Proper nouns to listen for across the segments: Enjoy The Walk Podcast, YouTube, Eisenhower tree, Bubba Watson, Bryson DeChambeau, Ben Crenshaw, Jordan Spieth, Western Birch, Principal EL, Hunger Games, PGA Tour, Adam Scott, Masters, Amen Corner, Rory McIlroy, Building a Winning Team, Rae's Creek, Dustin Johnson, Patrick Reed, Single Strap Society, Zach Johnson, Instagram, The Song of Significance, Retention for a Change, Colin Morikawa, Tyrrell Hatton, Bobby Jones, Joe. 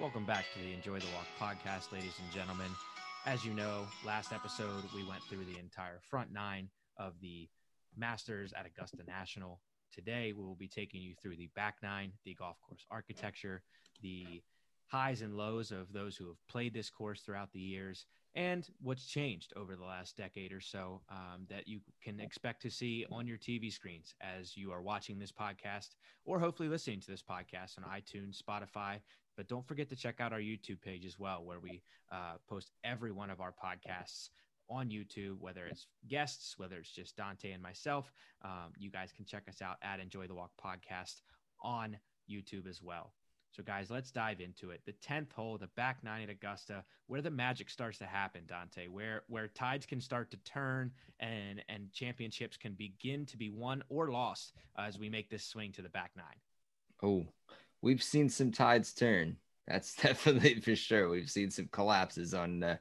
Welcome back to the Enjoy the Walk podcast, ladies and gentlemen. As you know, last episode, we went through the entire front nine of the Masters at Augusta National. Today, we will be taking you through the back nine, the golf course architecture, the highs and lows of those who have played this course throughout the years, and what's changed over the last decade or so that you can expect to see on your TV screens as you are watching this podcast or hopefully listening to this podcast on iTunes, Spotify. But don't forget to check out our YouTube page as well, where we post every one of our podcasts on YouTube, whether it's guests, whether it's just Dante and myself. You guys can check us out at Enjoy the Walk Podcast on YouTube as well. So, guys, let's dive into it. The 10th hole, the back nine at Augusta, where the magic starts to happen, Dante, where tides can start to turn and championships can begin to be won or lost as we make this swing to the back nine. Oh, we've seen some tides turn. That's definitely for sure. We've seen some collapses on the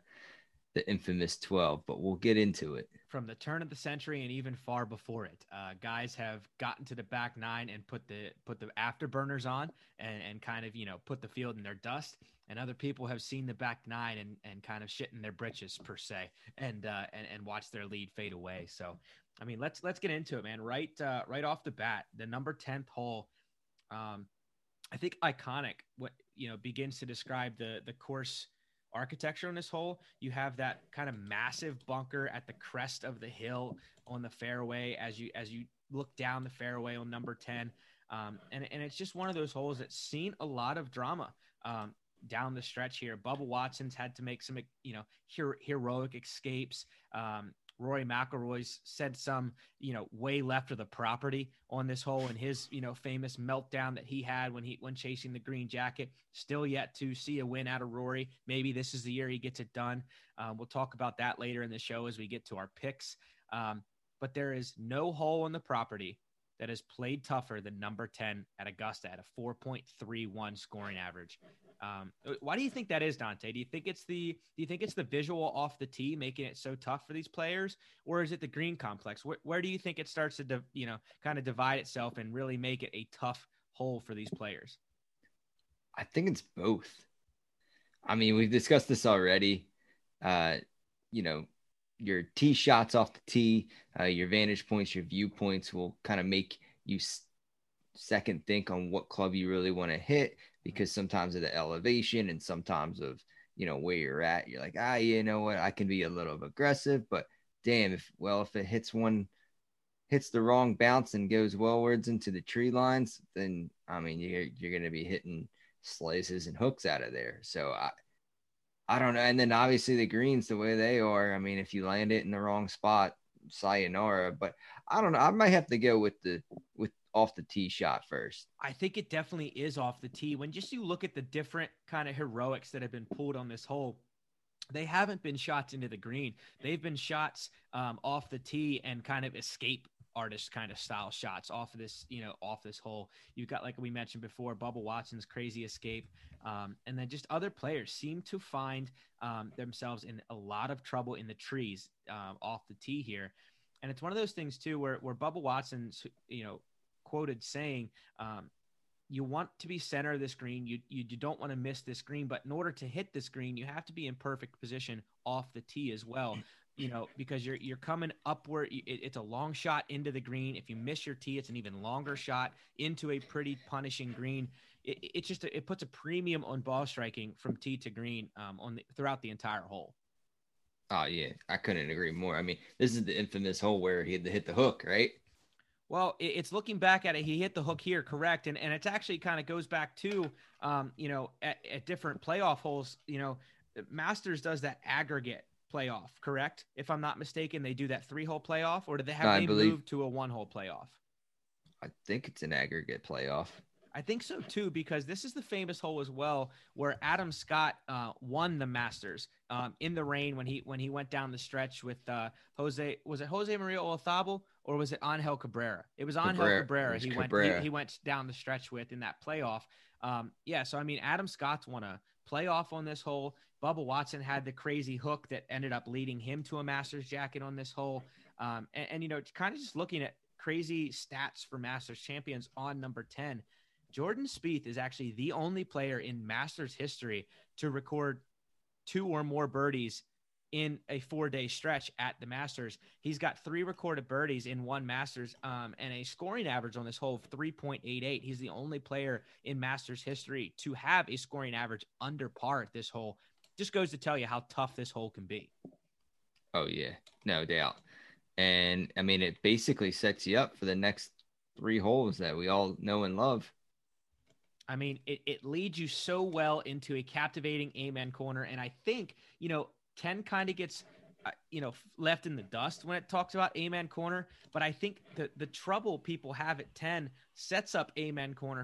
infamous 12, but we'll get into it. From the turn of the century and even far before it, guys have gotten to the back nine and put the afterburners on and kind of, you know, put the field in their dust. And other people have seen the back nine and kind of shit in their britches, per se, and watch their lead fade away. So, I mean, let's get into it, man. Right off the bat, the number 10th hole, I think iconic. What, you know, begins to describe the course architecture on this hole. You have that kind of massive bunker at the crest of the hill on the fairway as you look down the fairway on number 10, and it's just one of those holes that's seen a lot of drama down the stretch here. Bubba Watson's had to make some, you know, heroic escapes. Rory McIlroy's said some, you know, way left of the property on this hole, and his, you know, famous meltdown that he had when chasing the green jacket. Still yet to see a win out of Rory. Maybe this is the year he gets it done. We'll talk about that later in the show as we get to our picks. But there is no hole on the property that is played tougher than number 10 at Augusta at a 4.31 scoring average. Why do you think that is, Dante? Do you think it's the visual off the tee making it so tough for these players, or is it the green complex? Where do you think it starts to divide itself and really make it a tough hole for these players? I think it's both. I mean, we've discussed this already. Your tee shots off the tee, your vantage points, your viewpoints will kind of make you second think on what club you really want to hit, because sometimes of the elevation and sometimes of, you know, where you're at, you're like, you know what, I can be a little aggressive, but damn, if it hits the wrong bounce and goes wellwards into the tree lines, then, I mean, you're going to be hitting slices and hooks out of there. So I don't know. And then obviously the greens, the way they are, I mean, if you land it in the wrong spot, sayonara. But I don't know. I might have to go with off the tee shot first. I think it definitely is off the tee. When just you look at the different kind of heroics that have been pulled on this hole, they haven't been shots into the green. They've been shots off the tee and kind of escape artist kind of style shots off this hole. You've got, like we mentioned before, Bubba Watson's crazy escape, and then just other players seem to find themselves in a lot of trouble in the trees off the tee here. And it's one of those things too where Bubba Watson's, you know, quoted saying, you want to be center of this green. You don't want to miss this green, but in order to hit this green, you have to be in perfect position off the tee as well. You know, because you're coming upward. It's a long shot into the green. If you miss your tee, it's an even longer shot into a pretty punishing green. It puts a premium on ball striking from tee to green throughout the entire hole. Oh yeah, I couldn't agree more. I mean, this is the infamous hole where he had to hit the hook, right? Well, it's looking back at it. He hit the hook here, correct? And it's actually kind of goes back to at different playoff holes. You know, Masters does that aggregate playoff, correct? If I'm not mistaken, they do that 3-hole playoff, or do they have moved to a 1-hole playoff? I think it's an aggregate playoff. I think so too, because this is the famous hole as well where Adam Scott won the Masters in the rain when he went down the stretch with Jose Maria Olazabal, or was it Angel Cabrera? It was Angel Cabrera. He went down the stretch with in that playoff. So I mean, Adam Scott's won a playoff on this hole. Bubba Watson had the crazy hook that ended up leading him to a Masters jacket on this hole. And kind of just looking at crazy stats for Masters champions on number 10, Jordan Spieth is actually the only player in Masters history to record 2 or more birdies in a 4-day stretch at the Masters. He's got 3 recorded birdies in 1 Masters and a scoring average on this hole of 3.88. He's the only player in Masters history to have a scoring average under par at this hole. Just goes to tell you how tough this hole can be. Oh, yeah, no doubt. And, I mean, it basically sets you up for the next 3 holes that we all know and love. I mean, it leads you so well into a captivating Amen Corner. And I think, 10 kind of gets, left in the dust when it talks about Amen Corner. But I think the trouble people have at 10 sets up Amen Corner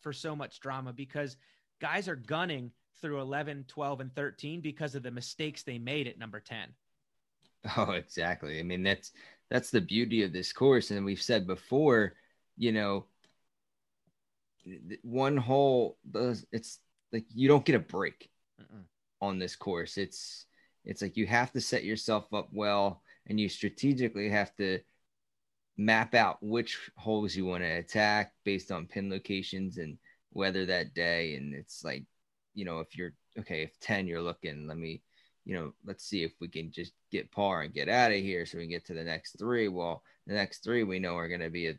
for so much drama, because guys are gunning through 11, 12, and 13 because of the mistakes they made at number 10. Oh, exactly. I mean, that's the beauty of this course. And we've said before, one hole, it's like you don't get a break on this course. It's like you have to set yourself up well, and you strategically have to map out which holes you want to attack based on pin locations and weather that day. And it's like, if you're okay, if 10, you're looking, let's see if we can just get par and get out of here so we can get to the next 3. Well, the next 3 we know are going to be a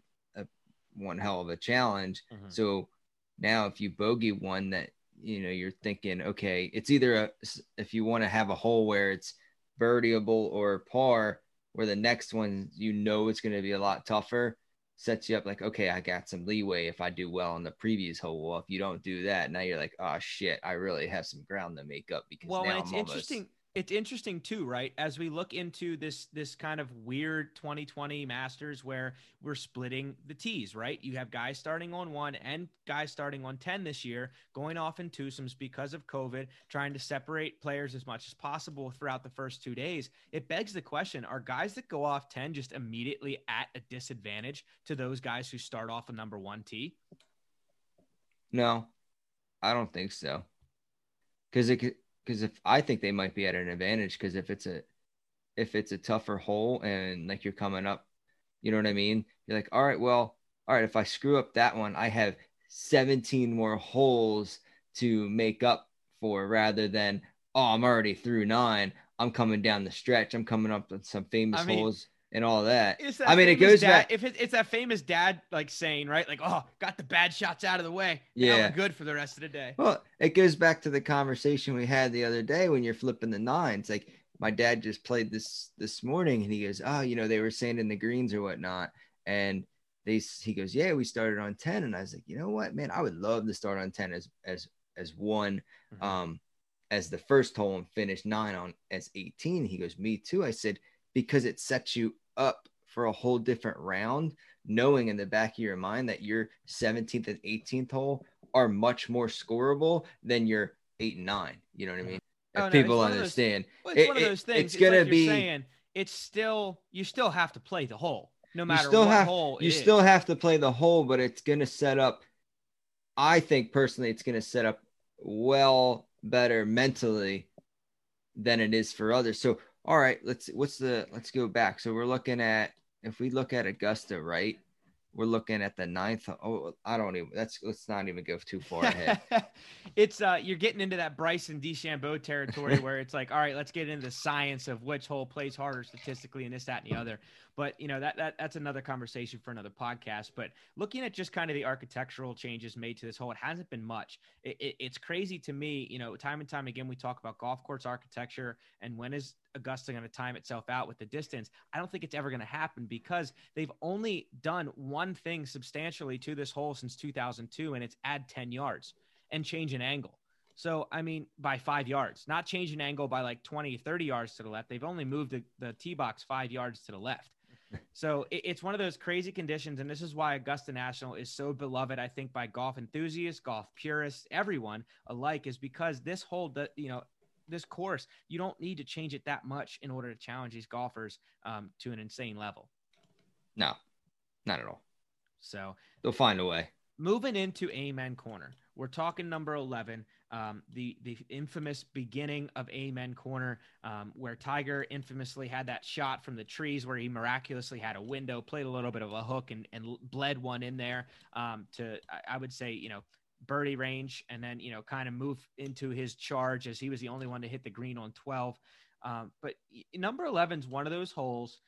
one hell of a challenge. Mm-hmm. So now if you bogey one that, you're thinking, okay, it's either if you want to have a hole where it's birdieable or par, where the next one, it's going to be a lot tougher, sets you up like, okay, I got some leeway if I do well on the previous hole. Well, if you don't do that, now you're like, oh shit, I really have some ground to make up, because it's interesting too, right? As we look into this kind of weird 2020 Masters where we're splitting the tees, right? You have guys starting on 1 and guys starting on 10 this year, going off in twosomes because of COVID, trying to separate players as much as possible throughout the first 2 days. It begs the question, are guys that go off 10 just immediately at a disadvantage to those guys who start off a number 1 tee? No, I don't think so. Because I think they might be at an advantage, because if it's a tougher hole and like you're coming up, you know what I mean? You're like, all right, if I screw up that one, I have 17 more holes to make up for, rather than, oh, I'm already through 9. I'm coming down the stretch. I'm coming up with some famous holes and all that. I mean, it goes back. If it's that famous dad like saying, right? Like, oh, got the bad shots out of the way. Yeah, I'm good for the rest of the day. Well, it goes back to the conversation we had the other day when you're flipping the 9s. Like, my dad just played this morning, and he goes, oh, they were sanding the greens or whatnot, and he goes, yeah, we started on 10, and I was like, you know what, man, I would love to start on 10 as 1, mm-hmm. As the first hole, and finish 9 on as 18. He goes, me too. I said, because it sets you up for a whole different round, knowing in the back of your mind that your 17th and 18th hole are much more scorable than your 8 and 9. You know what I mean? People understand. It's one of those things. It's going to be saying, it's still, you still have to play the hole, no matter what hole it is. You still have to play the hole, but it's going to set up, I think personally, it's going to set up well better mentally than it is for others. So, all right, let's go back. So we're looking at, if we look at Augusta, right? We're looking at the 9th. Oh, let's not even go too far ahead. It's you're getting into that Bryson DeChambeau territory where it's like, all right, let's get into the science of which hole plays harder statistically and this, that, and the other. But that's another conversation for another podcast. But looking at just kind of the architectural changes made to this hole, it hasn't been much. It's crazy to me, time and time again, we talk about golf course architecture and when is Augusta going to time itself out with the distance. I don't think it's ever going to happen, because they've only done one thing substantially to this hole since 2002, and it's add 10 yards and change an angle. So, I mean, by 5 yards, not change an angle by like 20, 30 yards to the left. They've only moved the tee box 5 yards to the left. So it's one of those crazy conditions, and this is why Augusta National is so beloved, I think, by golf enthusiasts, golf purists, everyone alike, is because this hole, this course, you don't need to change it that much in order to challenge these golfers to an insane level. No, not at all. So they'll find a way. Moving into Amen Corner, We're talking number 11, the infamous beginning of Amen Corner, where Tiger infamously had that shot from the trees where he miraculously had a window, played a little bit of a hook and bled one in there to, I would say, you know, birdie range, and then, you know, kind of move into his charge as he was the only one to hit the green on 12. But number 11 is one of those holes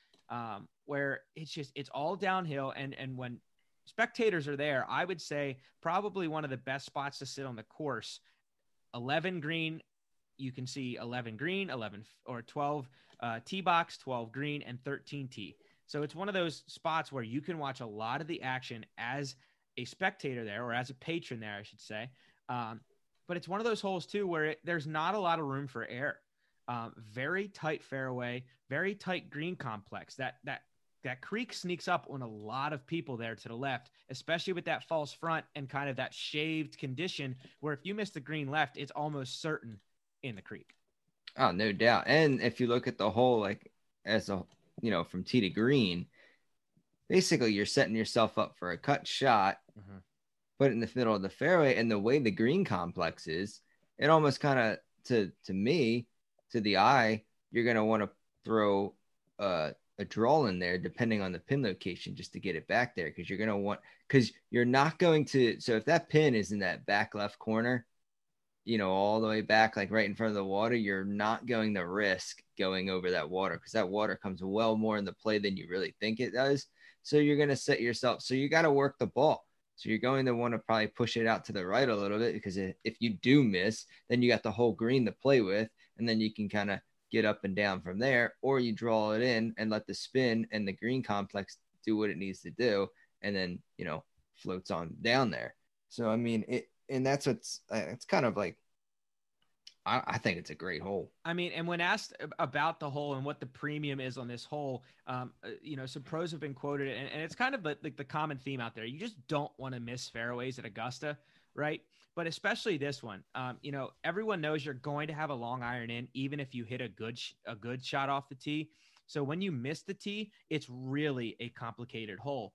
where it's just, it's all downhill. And when spectators are there, I would say probably one of the best spots to sit on the course. 11 green, you can see 11 green, 11 or 12 tee box, 12 green, and 13 tee. So it's one of those spots where you can watch a lot of the action as a spectator there, or as a patron there, I should say. But it's one of those holes too where there's not a lot of room for error. Very tight fairway, very tight green complex. That creek sneaks up on a lot of people there to the left, especially with that false front and kind of that shaved condition where if you miss the green left, it's almost certain in the creek. Oh, no doubt. And if you look at the hole, like as a, you know, from tee to green, basically you're setting yourself up for a cut shot, put it in the middle of the fairway, and the way the green complex is, it almost kind of to the eye, you're going to want to throw a draw in there depending on the pin location just to get it back there, because you're going to want, because you're not going to, so if that pin is in that back left corner, you know, all the way back, like right in front of the water, you're not going to risk going over that water, because that water comes well more into play than you really think it does. So you're going to set yourself, so you got to work the ball. So you're going to want to probably push it out to the right a little bit, because if you do miss, then you got the whole green to play with, and then you can kind of get up and down from there, or you draw it in and let the spin and the green complex do what it needs to do, and then, you know, floats on down there. So I mean, it, and that's what's, it's kind of like, I think it's a great hole. I mean, and when asked about the hole and what the premium is on this hole, you know, some pros have been quoted, and it's kind of like the common theme out there. You just don't want to miss fairways at Augusta, right? But especially this one, you know, everyone knows you're going to have a long iron in, even if you hit a good shot off the tee. So when you miss the tee, it's really a complicated hole.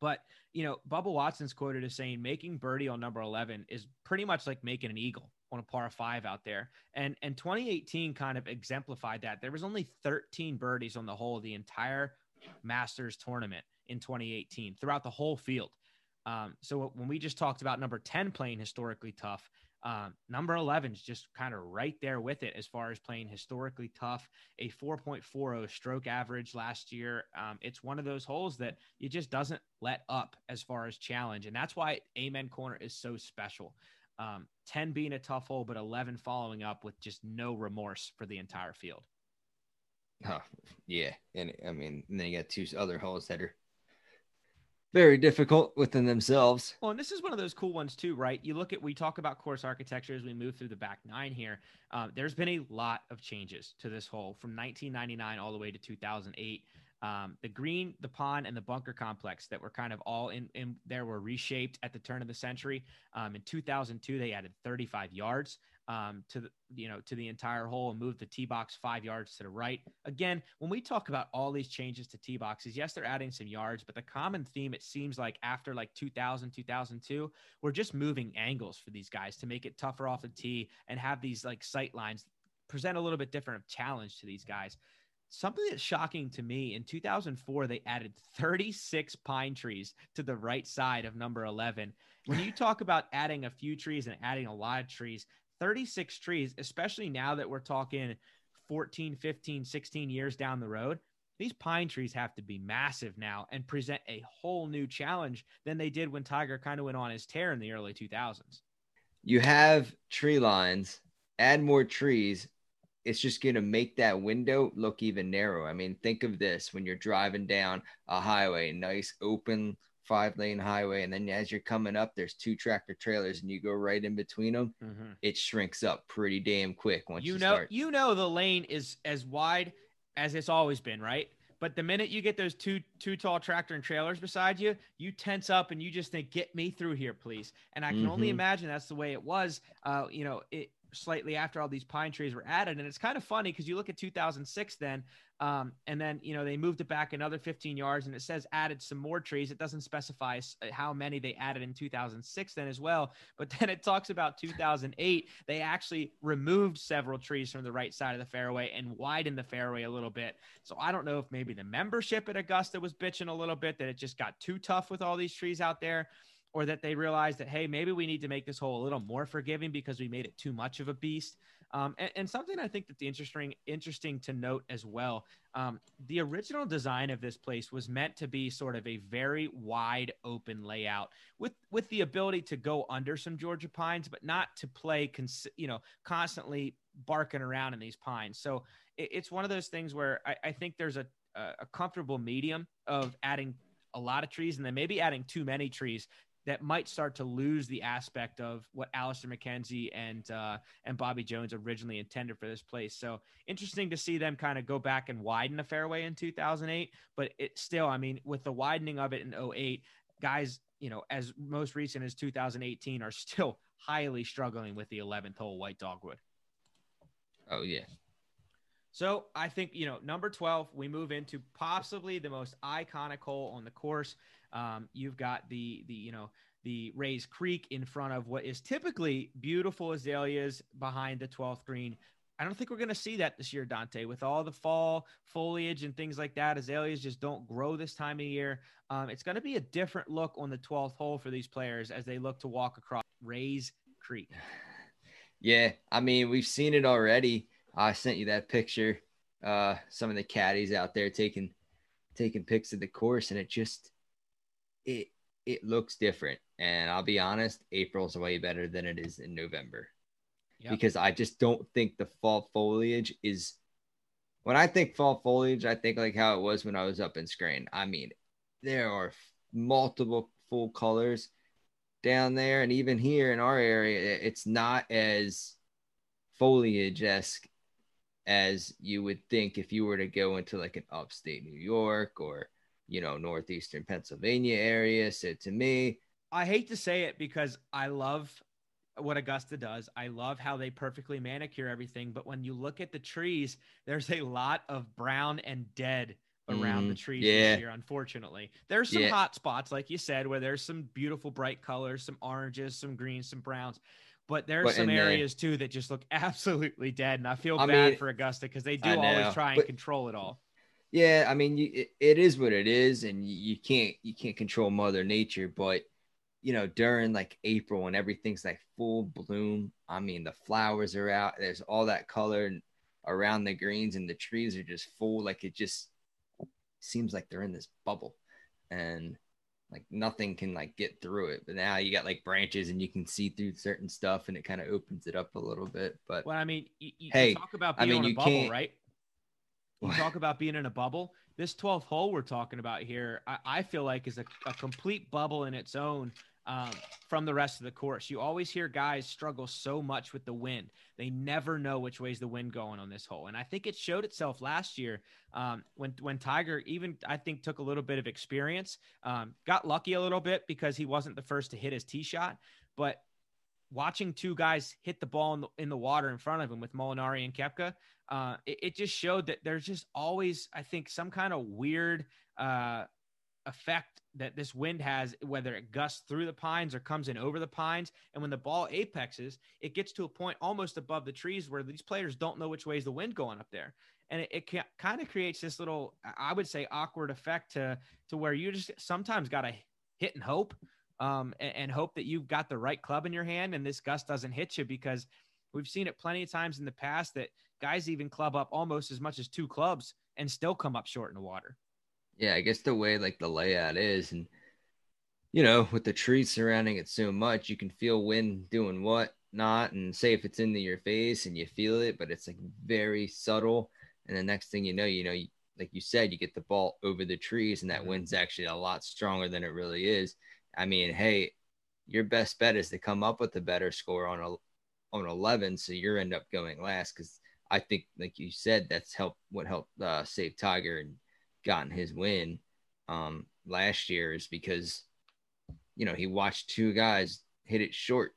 But, you know, Bubba Watson's quoted as saying making birdie on number 11 is pretty much like making an eagle on a par 5 out there. And 2018 kind of exemplified that. There was only 13 birdies on the hole the entire Masters tournament in 2018 throughout the whole field. So when we just talked about number 10 playing historically tough, number 11 is just kind of right there with it as far as playing historically tough, a 4.40 stroke average last year. It's one of those holes that you just doesn't let up as far as challenge. And that's why Amen Corner is so special. 10 being a tough hole, but 11 following up with just no remorse for the entire field. Huh. Yeah. And I mean, and then you got two other holes that are very difficult within themselves. Well, and this is one of those cool ones too, right? You look at, we talk about course architecture as we move through the back nine here. There's been a lot of changes to this hole from 1999 all the way to 2008. The green, the pond, and the bunker complex that were kind of all in there were reshaped at the turn of the century. In 2002, they added 35 yards to the entire hole and moved the tee box 5 yards to the right. Again, when we talk about all these changes to tee boxes, yes, they're adding some yards, but the common theme, it seems like after like 2000, 2002, we're just moving angles for these guys to make it tougher off the tee and have these like sight lines present a little bit different of challenge to these guys. Something that's shocking to me, in 2004, they added 36 pine trees to the right side of number 11. When you talk about adding a few trees and adding a lot of trees, 36 trees, especially now that we're talking 14, 15, 16 years down the road, these pine trees have to be massive now and present a whole new challenge than they did when Tiger kind of went on his tear in the early 2000s. You have tree lines, add more trees. It's just going to make that window look even narrower. I mean, think of this when you're driving down a highway, nice open 5-lane highway, and then as you're coming up, there's two tractor trailers, and you go right in between them. Mm-hmm. It shrinks up pretty damn quick once you start. You know the lane is as wide as it's always been, right? But the minute you get those two tall tractor and trailers beside you, you tense up and you just think, "Get me through here, please." And I can only imagine that's the way it was. Slightly after all these pine trees were added, and it's kind of funny because you look at 2006 then. And then, you know, they moved it back another 15 yards and it says added some more trees. It doesn't specify how many they added in 2006 then as well. But then it talks about 2008. They actually removed several trees from the right side of the fairway and widened the fairway a little bit. So I don't know if maybe the membership at Augusta was bitching a little bit that it just got too tough with all these trees out there, or that they realized that, hey, maybe we need to make this hole a little more forgiving because we made it too much of a beast. And something I think that the interesting to note as well, the original design of this place was meant to be sort of a very wide open layout with the ability to go under some Georgia pines, but not to play, constantly barking around in these pines. So it's one of those things where I think there's a comfortable medium of adding a lot of trees and then maybe adding too many trees that might start to lose the aspect of what Alister MacKenzie and Bobby Jones originally intended for this place. So interesting to see them kind of go back and widen the fairway in 2008, but it still, I mean, with the widening of it in 2008, guys, you know, as most recent as 2018 are still highly struggling with the 11th hole white dogwood. Oh yeah. So I think, you know, number 12, we move into possibly the most iconic hole on the course. You've got the Rae's Creek in front of what is typically beautiful azaleas behind the 12th green. I don't think we're going to see that this year, Dante, with all the fall foliage and things like that. Azaleas just don't grow this time of year. It's going to be a different look on the 12th hole for these players as they look to walk across Rae's Creek. Yeah. I mean, we've seen it already. I sent you that picture, some of the caddies out there taking pics of the course, and it looks different. And I'll be honest, April's way better than it is in November. Yep. Because I just don't think the fall foliage is – when I think fall foliage, I think like how it was when I was up in Scranton. I mean, there are multiple full colors down there, and even here in our area, it's not as foliage-esque as you would think if you were to go into like an upstate New York or – you know, northeastern Pennsylvania area. So to me, I hate to say it because I love what Augusta does. I love how they perfectly manicure everything. But when you look at the trees, there's a lot of brown and dead around the trees this year, unfortunately. There's some hot spots, like you said, where there's some beautiful bright colors, some oranges, some greens, some browns. But there are some areas too that just look absolutely dead. And I feel bad for Augusta because they do always try and control it all. Yeah, I mean, it is what it is, and you can't control Mother Nature. But you know, during like April and everything's like full bloom. I mean, the flowers are out. There's all that color around the greens, and the trees are just full. Like it just seems like they're in this bubble, and like nothing can like get through it. But now you got like branches, and you can see through certain stuff, and it kind of opens it up a little bit. But well, I mean, you talk about being in a bubble, right? You talk about being in a bubble. This 12th hole we're talking about here, I feel like is a complete bubble in its own from the rest of the course. You always hear guys struggle so much with the wind. They never know which way's the wind going on this hole. And I think it showed itself last year when Tiger even, I think, took a little bit of experience, got lucky a little bit because he wasn't the first to hit his tee shot. But watching two guys hit the ball in the water in front of him with Molinari and Koepka, it just showed that there's just always, I think, some kind of weird effect that this wind has, whether it gusts through the pines or comes in over the pines. And when the ball apexes, it gets to a point almost above the trees where these players don't know which way is the wind going up there. And it kind of creates this little, I would say, awkward effect to where you just sometimes got to hit and hope and hope that you've got the right club in your hand and this gust doesn't hit you, because we've seen it plenty of times in the past that guys even club up almost as much as two clubs and still come up short in the water. Yeah, I guess the way like the layout is, and you know, with the trees surrounding it so much, you can feel wind doing what not, and say if it's into your face and you feel it, but it's like very subtle. And the next thing you know, like you said, you get the ball over the trees and that wind's actually a lot stronger than it really is. I mean, hey, your best bet is to come up with a better score on on 11, so you end up going last, because I think, like you said, that's helped save Tiger and gotten his win last year, is because, you know, he watched two guys hit it short.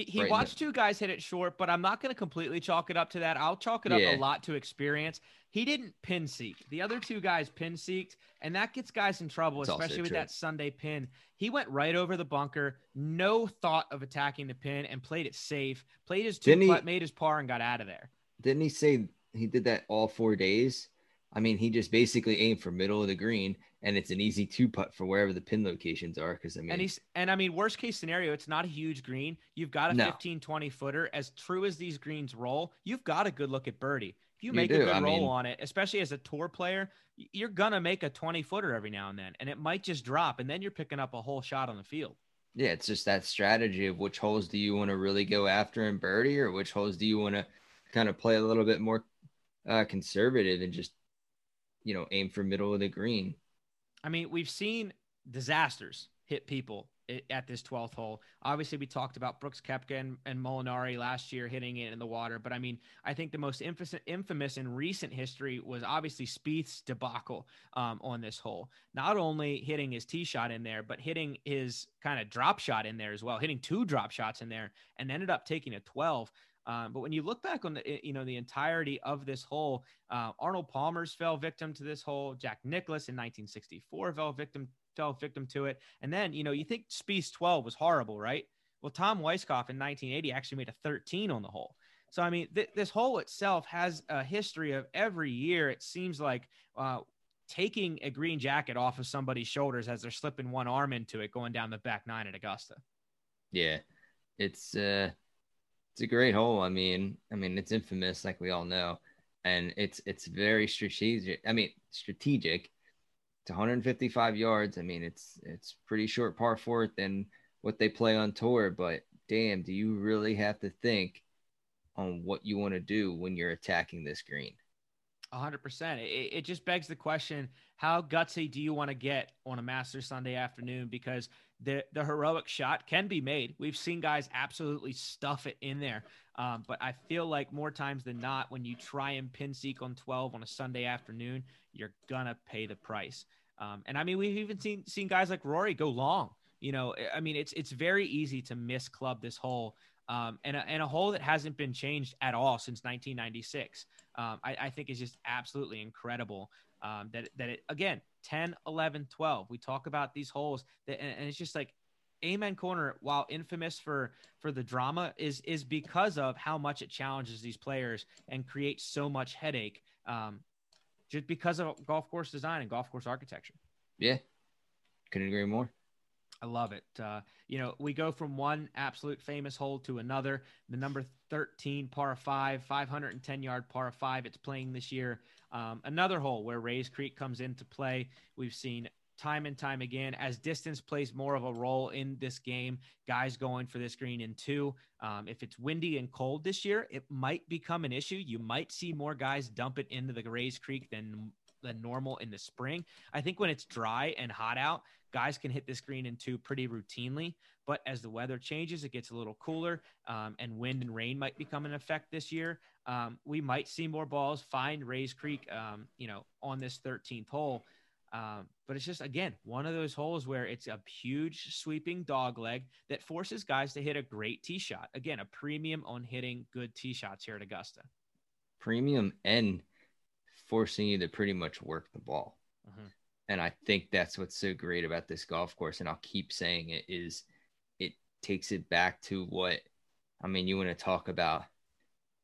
He watched two guys hit it short, but I'm not going to completely chalk it up to that. I'll chalk it up a lot to experience. He didn't pin seek. The other two guys pin seeked, and that gets guys in trouble, especially with that Sunday pin. He went right over the bunker, no thought of attacking the pin, and played it safe, played his two-putt, made his par, and got out of there. Didn't he say he did that all 4 days? I mean, he just basically aimed for middle of the green, and it's an easy two-putt for wherever the pin locations are. Because I mean, and worst-case scenario, it's not a huge green. You've got a 15, 20-footer. As true as these greens roll, you've got a good look at birdie. If you make a good roll on it, especially as a tour player, you're going to make a 20-footer every now and then, and it might just drop, and then you're picking up a whole shot on the field. Yeah, it's just that strategy of which holes do you want to really go after in birdie, or which holes do you want to kind of play a little bit more conservative and just, you know, aim for middle of the green. I mean, we've seen disasters hit people at this 12th hole. Obviously, we talked about Brooks Koepka and Molinari last year hitting it in the water. But I mean, I think the most infamous in recent history was obviously Spieth's debacle on this hole. Not only hitting his tee shot in there, but hitting his kind of drop shot in there as well, hitting two drop shots in there and ended up taking a 12. But when you look back on the entirety of this hole, Arnold Palmer's fell victim to this hole. Jack Nicklaus in 1964 fell victim to it. And then, you think Spieth's 12 was horrible, right? Well, Tom Weiskopf in 1980 actually made a 13 on the hole. So, I mean, this hole itself has a history of every year, it seems like, taking a green jacket off of somebody's shoulders as they're slipping one arm into it, going down the back nine at Augusta. Yeah, it's a great hole. I mean, it's infamous, like we all know, and it's very strategic. I mean, strategic. It's 155 yards. I mean, it's pretty short par four than what they play on tour. But damn, do you really have to think on what you want to do when you're attacking this green? 100%. It just begs the question: how gutsy do you want to get on a Masters Sunday afternoon? Because the heroic shot can be made. We've seen guys absolutely stuff it in there. But I feel like more times than not, when you try and pin seek on 12 on a Sunday afternoon, you're going to pay the price. And I mean, we've even seen guys like Rory go long. I mean, it's very easy to miss club this hole. And a hole that hasn't been changed at all since 1996. I think is just absolutely incredible. That it, again, 10, 11, 12, we talk about these holes and it's just like Amen Corner, while infamous for the drama, is because of how much it challenges these players and creates so much headache, just because of golf course design and golf course architecture. Yeah. Couldn't agree more. I love it. We go from one absolute famous hole to another. The number 13 par 5, 510-yard par 5 it's playing this year. Another hole where Rae's Creek comes into play. We've seen time and time again, as distance plays more of a role in this game, guys going for this green in two. If it's windy and cold this year, it might become an issue. You might see more guys dump it into the Rae's Creek than normal in the spring. I think when it's dry and hot out, guys can hit this green in two pretty routinely, but as the weather changes, it gets a little cooler, and wind and rain might become an effect this year. We might see more balls find Rae's Creek, on this 13th hole. But it's just, again, one of those holes where it's a huge sweeping dog leg that forces guys to hit a great tee shot. Again, a premium on hitting good tee shots here at Augusta. Premium and forcing you to pretty much work the ball. Mm-hmm. And I think that's what's so great about this golf course, and I'll keep saying it, is it takes it back to what, I mean, you want to talk about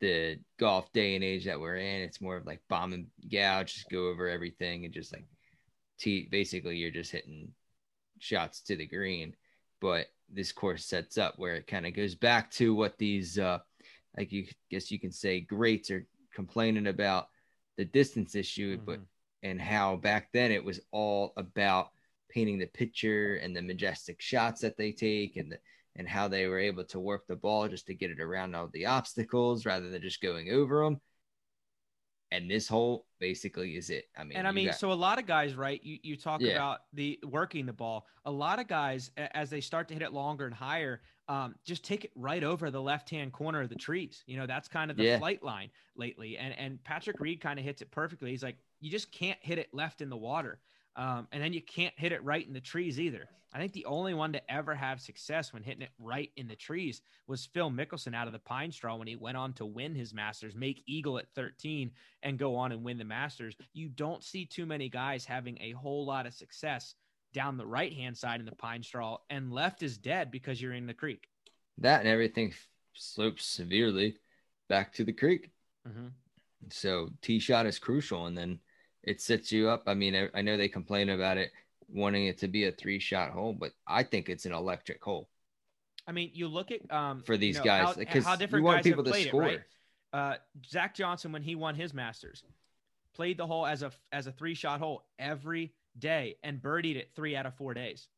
the golf day and age that we're in. It's more of like bomb and gouge, just go over everything and just like basically you're just hitting shots to the green. But this course sets up where it kind of goes back to what these, like you guess you can say greats are complaining about the distance issue, mm-hmm. but and how back then it was all about painting the picture and the majestic shots that they take and how they were able to work the ball just to get it around all the obstacles rather than just going over them. And this hole basically is it. So a lot of guys, right, you talk about the working the ball. A lot of guys, as they start to hit it longer and higher, just take it right over the left-hand corner of the trees. That's kind of the flight line lately. And Patrick Reed kind of hits it perfectly. He's like, you just can't hit it left in the water. And then you can't hit it right in the trees either. I think the only one to ever have success when hitting it right in the trees was Phil Mickelson out of the pine straw when he went on to win his Masters, make eagle at 13 and go on and win the Masters. You don't see too many guys having a whole lot of success down the right-hand side in the pine straw, and left is dead because you're in the creek. That and everything slopes severely back to the creek. Mm-hmm. So tee shot is crucial, and then it sets you up. I mean, I know they complain about it wanting it to be a three-shot hole, but I think it's an electric hole. I mean, you look at for these guys, because you want guys people to score. It, right? Zach Johnson, when he won his Masters, played the hole as a three-shot hole every day and birdied it 3 out of 4 days.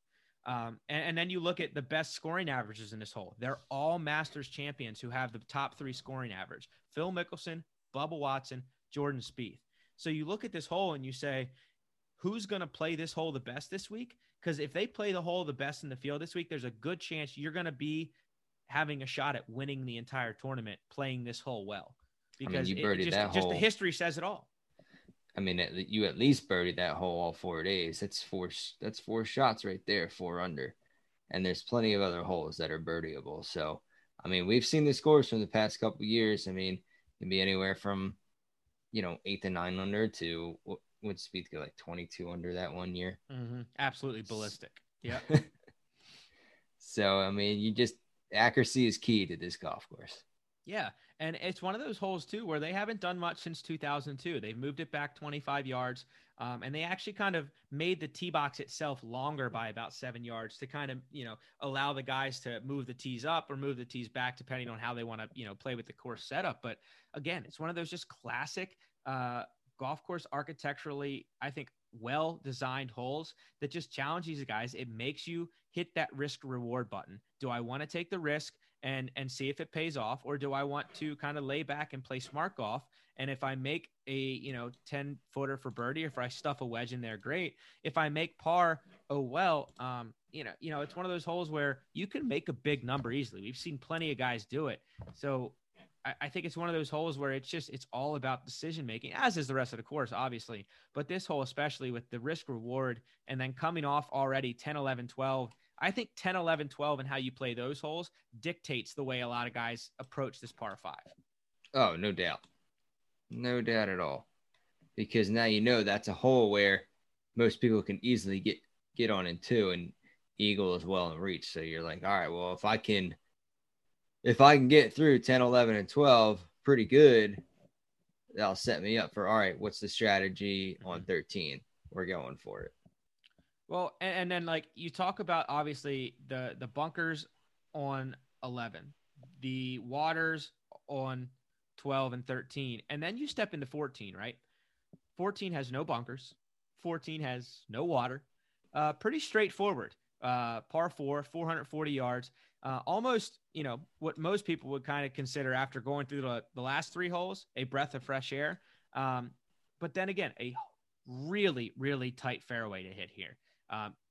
And then you look at the best scoring averages in this hole. They're all Masters champions who have the top three scoring average: Phil Mickelson, Bubba Watson, Jordan Spieth. So you look at this hole and you say, who's going to play this hole the best this week? Because if they play the hole the best in the field this week, there's a good chance you're going to be having a shot at winning the entire tournament playing this hole well. Because the history says it all. I mean, you at least birdied that hole all 4 days. That's four shots right there, 4 under. And there's plenty of other holes that are birdieable. So, I mean, we've seen the scores from the past couple of years. I mean, it can be anywhere from, 8 to 9 under to would Spieth get like 22 under that 1 year. Mm-hmm. Absolutely ballistic. Yeah. So, I mean, accuracy is key to this golf course. Yeah. And it's one of those holes too, where they haven't done much since 2002. They've moved it back 25 yards. And they actually kind of made the tee box itself longer by about 7 yards to kind of, allow the guys to move the tees up or move the tees back, depending on how they want to, play with the course setup. But again, it's one of those just classic golf course architecturally, I think, well-designed holes that just challenge these guys. It makes you hit that risk-reward button. Do I want to take the risk and see if it pays off, or do I want to kind of lay back and play smart golf? And if I make a 10 footer for birdie, if I stuff a wedge in there, great. If I make par, oh well. It's one of those holes where you can make a big number easily. We've seen plenty of guys do it. So I think it's one of those holes where it's all about decision making, as is the rest of the course, obviously. But this hole, especially with the risk reward, and then coming off already 10, 11, 12. I think 10, 11, 12 and how you play those holes dictates the way a lot of guys approach this par 5. Oh, no doubt. No doubt at all. Because now that's a hole where most people can easily get on in two, and eagle is well in reach. So you're like, all right, well, if I can get through 10, 11, and 12 pretty good, that'll set me up for, all right, what's the strategy on 13? We're going for it. Well, and then you talk about obviously the bunkers on 11, the waters on 12 and 13, and then you step into 14, right? 14 has no bunkers. 14 has no water. Pretty straightforward. Par 4, 440 yards. Almost, what most people would kind of consider after going through the last three holes, a breath of fresh air. But then again, a really, really tight fairway to hit here.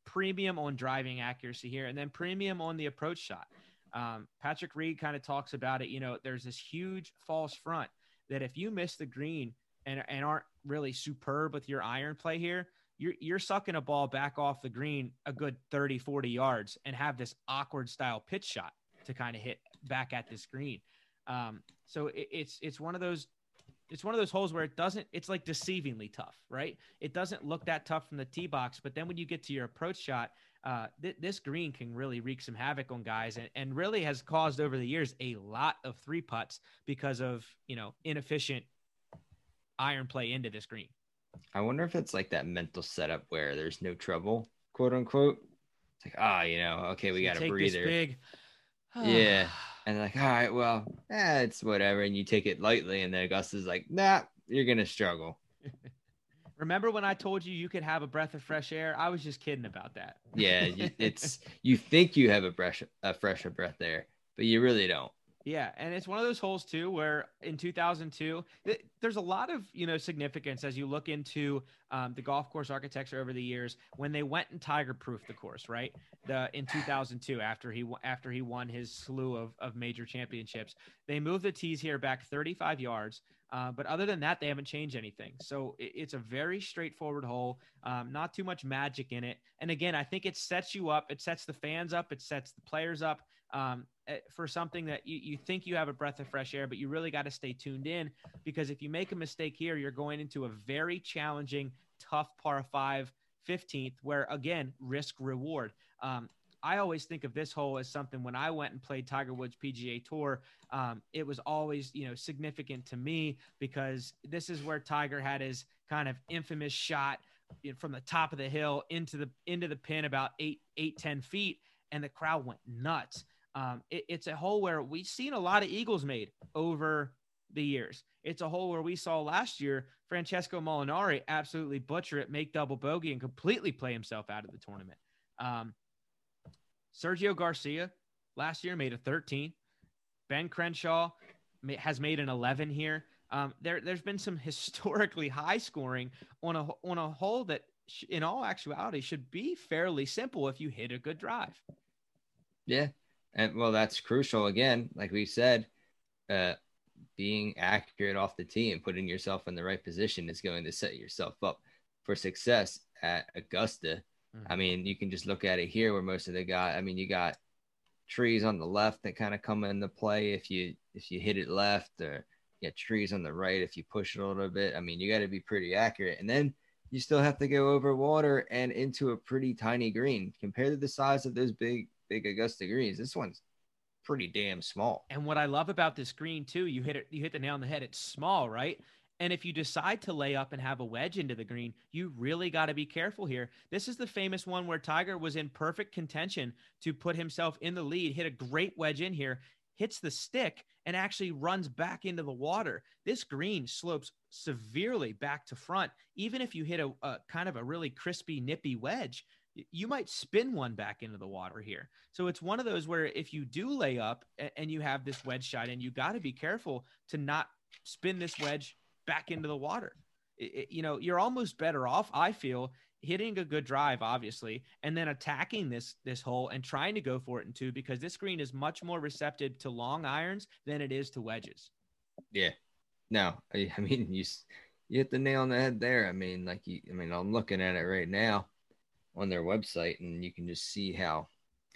Premium on driving accuracy here, and then premium on the approach shot. Patrick Reed kind of talks about it. There's this huge false front that if you miss the green and aren't really superb with your iron play here, you're sucking a ball back off the green a good 30, 40 yards and have this awkward style pitch shot to kind of hit back at this green. So it's one of those holes where it's like deceivingly tough, right? It doesn't look that tough from the tee box, but then when you get to your approach shot, this green can really wreak some havoc on guys and really has caused over the years a lot of three putts because of, inefficient iron play into this green. I wonder if it's like that mental setup where there's no trouble, quote unquote. It's like, okay, we got a breather. Big... yeah. And like, all right, well, it's whatever. And you take it lightly. And then Augusta's like, nah, you're going to struggle. Remember when I told you could have a breath of fresh air? I was just kidding about that. Yeah. You think you have a fresh breath there, but you really don't. Yeah. And it's one of those holes too, where in 2002, there's a lot of, significance as you look into the golf course architecture over the years, when they went and Tiger proofed the course, right? In 2002, after he won his slew of major championships, they moved the tees here back 35 yards. But other than that, they haven't changed anything. So it's a very straightforward hole, not too much magic in it. And again, I think it sets you up. It sets the fans up. It sets the players up for something that you think you have a breath of fresh air, but you really got to stay tuned in, because if you make a mistake here, you're going into a very challenging, tough par 5, 15th, where, again, risk reward. I always think of this hole as something when I went and played Tiger Woods PGA Tour, it was always, significant to me, because this is where Tiger had his kind of infamous shot from the top of the hill into the pin about 10 feet. And the crowd went nuts. It's a hole where we've seen a lot of eagles made over the years. It's a hole where we saw last year Francesco Molinari absolutely butcher it, make double bogey, and completely play himself out of the tournament. Sergio Garcia last year made a 13. Ben Crenshaw has made an 11 here. There's been some historically high scoring on a hole that in all actuality should be fairly simple if you hit a good drive. Yeah. And well, that's crucial. Again, like we said, being accurate off the tee and putting yourself in the right position is going to set yourself up for success at Augusta. I mean, you can just look at it here where most of the guys, you got trees on the left that kind of come into play if you hit it left, or you got trees on the right if you push it a little bit. You got to be pretty accurate. And then you still have to go over water and into a pretty tiny green. Compared to the size of those big Augusta greens, this one's pretty damn small. And what I love about this green too, you hit the nail on the head. It's small, right? And if you decide to lay up and have a wedge into the green, you really got to be careful here. This is the famous one where Tiger was in perfect contention to put himself in the lead, hit a great wedge in here, hits the stick, and actually runs back into the water. This green slopes severely back to front. Even if you hit a kind of a really crispy, nippy wedge, you might spin one back into the water here. So it's one of those where if you do lay up and you have this wedge shot, and you got to be careful to not spin this wedge back into the water. You're almost better off, I feel, hitting a good drive, obviously, and then attacking this hole and trying to go for it in two, because this green is much more receptive to long irons than it is to wedges. Yeah. No, you hit the nail on the head there. I'm looking at it right now on their website, and you can just see how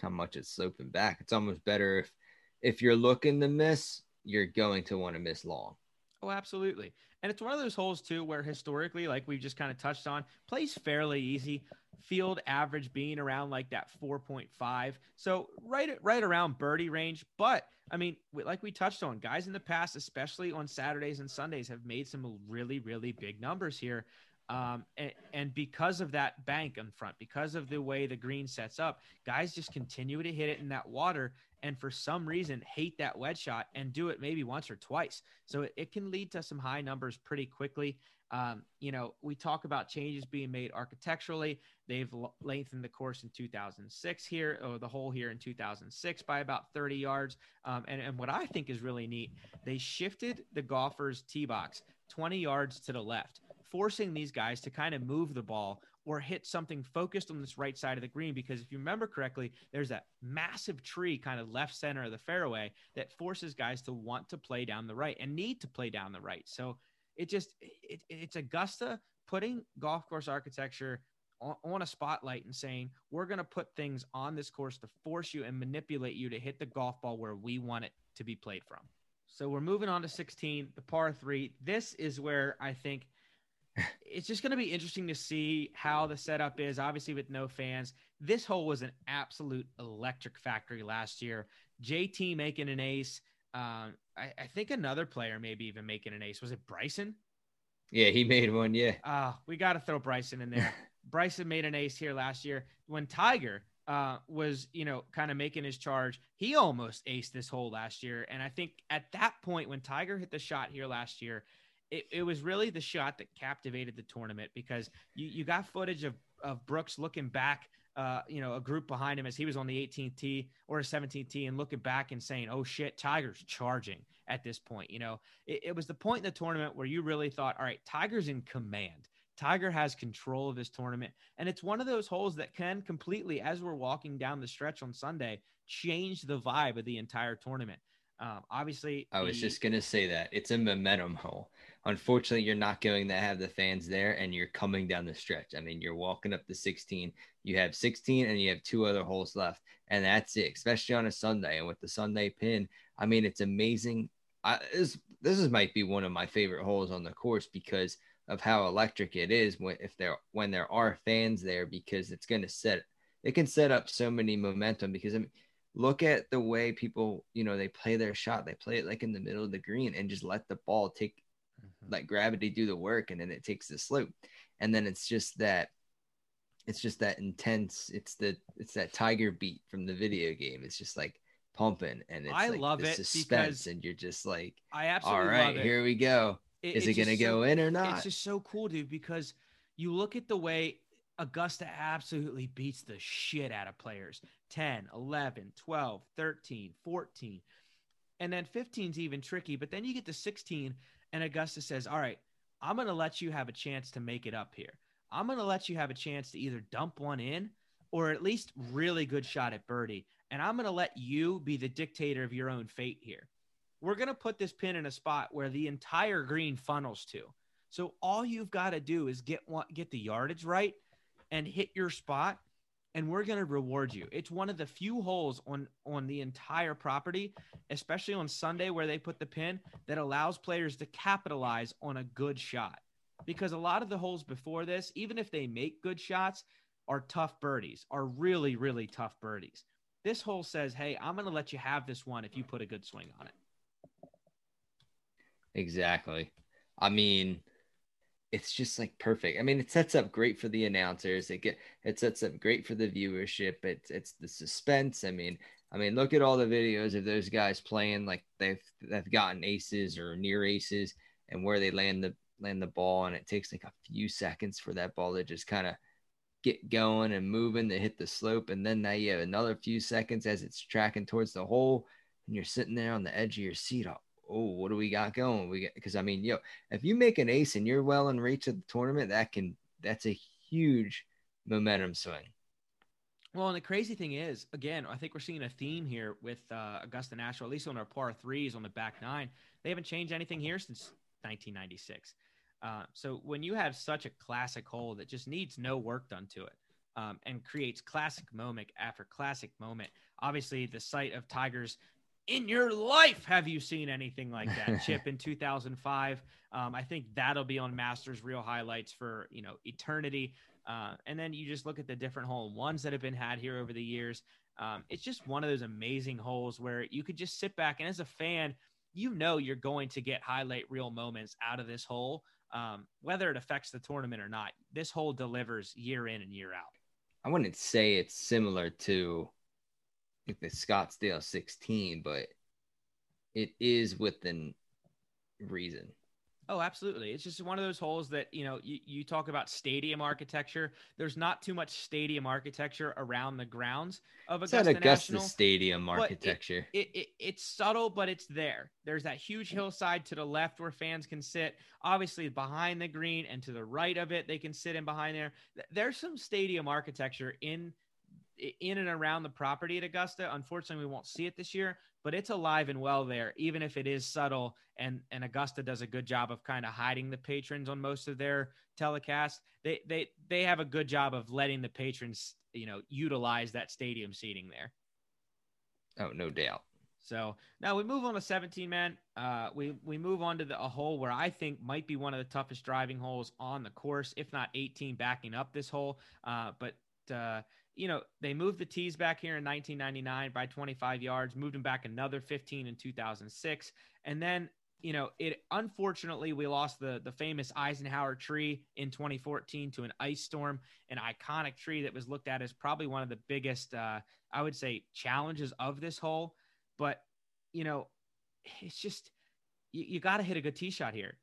much it's sloping back. It's almost better if you're looking to miss, you're going to want to miss long. Oh, absolutely. And it's one of those holes too, where historically, like we've just kind of touched on, plays fairly easy, field average being around like that 4.5. So right around birdie range. But like we touched on, guys in the past, especially on Saturdays and Sundays, have made some really, really big numbers here. And because of that bank in front, because of the way the green sets up, guys just continue to hit it in that water, and for some reason hate that wedge shot and do it maybe once or twice. So it can lead to some high numbers pretty quickly. We talk about changes being made architecturally. They've lengthened the course in 2006 here, or the hole here in 2006, by about 30 yards. And what I think is really neat, they shifted the golfer's tee box 20 yards to the left, forcing these guys to kind of move the ball or hit something focused on this right side of the green. Because if you remember correctly, there's that massive tree kind of left center of the fairway that forces guys to want to play down the right and need to play down the right. So it's Augusta putting golf course architecture on a spotlight and saying, we're going to put things on this course to force you and manipulate you to hit the golf ball where we want it to be played from. So we're moving on to 16, the par 3. This is where I think it's just going to be interesting to see how the setup is, obviously with no fans. This hole was an absolute electric factory last year. JT making an ace. I think another player maybe even making an ace. Was it Bryson? Yeah, he made one, yeah. We got to throw Bryson in there. Bryson made an ace here last year. When Tiger was, kind of making his charge, he almost aced this hole last year. And I think at that point when Tiger hit the shot here last year, it was really the shot that captivated the tournament, because you got footage of Brooks looking back, a group behind him as he was on the 18th tee or 17th tee and looking back and saying, oh shit, Tiger's charging at this point. It was the point in the tournament where you really thought, all right, Tiger's in command. Tiger has control of this tournament. And it's one of those holes that can completely, as we're walking down the stretch on Sunday, change the vibe of the entire tournament. Obviously, I was just gonna say that it's a momentum hole. Unfortunately, you're not going to have the fans there, and you're coming down the stretch. I mean, you're walking up to 16. You have 16, and you have two other holes left, and that's it. Especially on a Sunday, and with the Sunday pin, I mean, it's amazing. This might be one of my favorite holes on the course because of how electric it is when there are fans there, because it's going to set up so many momentum. Because I mean, look at the way people, they play their shot. They play it like in the middle of the green and just let the ball take, let gravity do the work, and then it takes the slope. And then it's just that intense. It's that Tiger beat from the video game. It's just like pumping, and it's, I like love the it suspense, and you're just like, I absolutely all right, love it. Here we go. Is it gonna go in or not? It's just so cool, dude, because you look at the way Augusta absolutely beats the shit out of players. 10, 11, 12, 13, 14, and then 15 is even tricky. But then you get to 16, and Augusta says, all right, I'm gonna let you have a chance to make it up here. I'm gonna let you have a chance to either dump one in or at least really good shot at birdie. And I'm going to let you be the dictator of your own fate here. We're going to put this pin in a spot where the entire green funnels to. So all you've got to do is get the yardage right and hit your spot, and we're going to reward you. It's one of the few holes on the entire property, especially on Sunday where they put the pin, that allows players to capitalize on a good shot. Because a lot of the holes before this, even if they make good shots, are tough birdies, are really, really tough birdies. This hole says, hey, I'm going to let you have this one if you put a good swing on it. Exactly. I mean, it's just like perfect. I mean, it sets up great for the announcers. It sets up great for the viewership. It's the suspense. I mean, look at all the videos of those guys playing like they've gotten aces or near aces, and where they land the ball, and it takes like a few seconds for that ball to just kind of get going and moving to hit the slope. And then now you have another few seconds as it's tracking towards the hole, and you're sitting there on the edge of your seat. Oh, what do we got going? Because I mean, if you make an ace and you're well in reach of the tournament, that's a huge momentum swing. Well, and the crazy thing is, again, I think we're seeing a theme here with Augusta National, at least on our par threes on the back nine. They haven't changed anything here since 1996. So when you have such a classic hole that just needs no work done to it, and creates classic moment after classic moment, obviously the sight of Tiger's "in your life have you seen anything like that" chip in 2005. I think that'll be on Masters Real Highlights for, eternity. And then you just look at the different hole ones that have been had here over the years. It's just one of those amazing holes where you could just sit back, and as a fan, you're going to get highlight reel moments out of this hole. Whether it affects the tournament or not, this hole delivers year in and year out. I wouldn't say it's similar to the Scottsdale 16, but it is within reason. Oh, absolutely. It's just one of those holes that, you talk about stadium architecture. There's not too much stadium architecture around the grounds of Augusta National. Stadium architecture. It's subtle, but it's there. There's that huge hillside to the left where fans can sit. Obviously, behind the green and to the right of it, they can sit in behind there. There's some stadium architecture in and around the property at Augusta. Unfortunately, we won't see it this year, but it's alive and well there, even if it is subtle. And Augusta does a good job of kind of hiding the patrons on most of their telecasts. They have a good job of letting the patrons, utilize that stadium seating there. Oh, no doubt. So now we move on to 17, man. We move on to a hole where I think might be one of the toughest driving holes on the course, if not 18 backing up this hole. They moved the tees back here in 1999 by 25 yards, moved them back another 15 in 2006. And then, unfortunately, we lost the famous Eisenhower tree in 2014 to an ice storm, an iconic tree that was looked at as probably one of the biggest, I would say, challenges of this hole. But, it's just, you got to hit a good tee shot here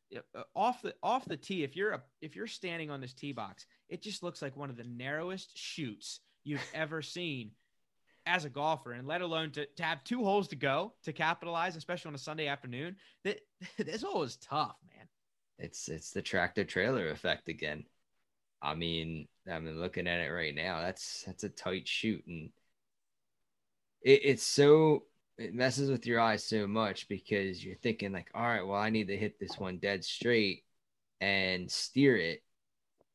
off the tee. If you're standing on this tee box, it just looks like one of the narrowest shoots you've ever seen as a golfer, and let alone to have two holes to go to capitalize, especially on a Sunday afternoon. This hole is tough, man. It's the tractor trailer effect again. I mean, looking at it right now, that's a tight shoot, and it's so it messes with your eyes so much because you're thinking like, all right, well, I need to hit this one dead straight and steer it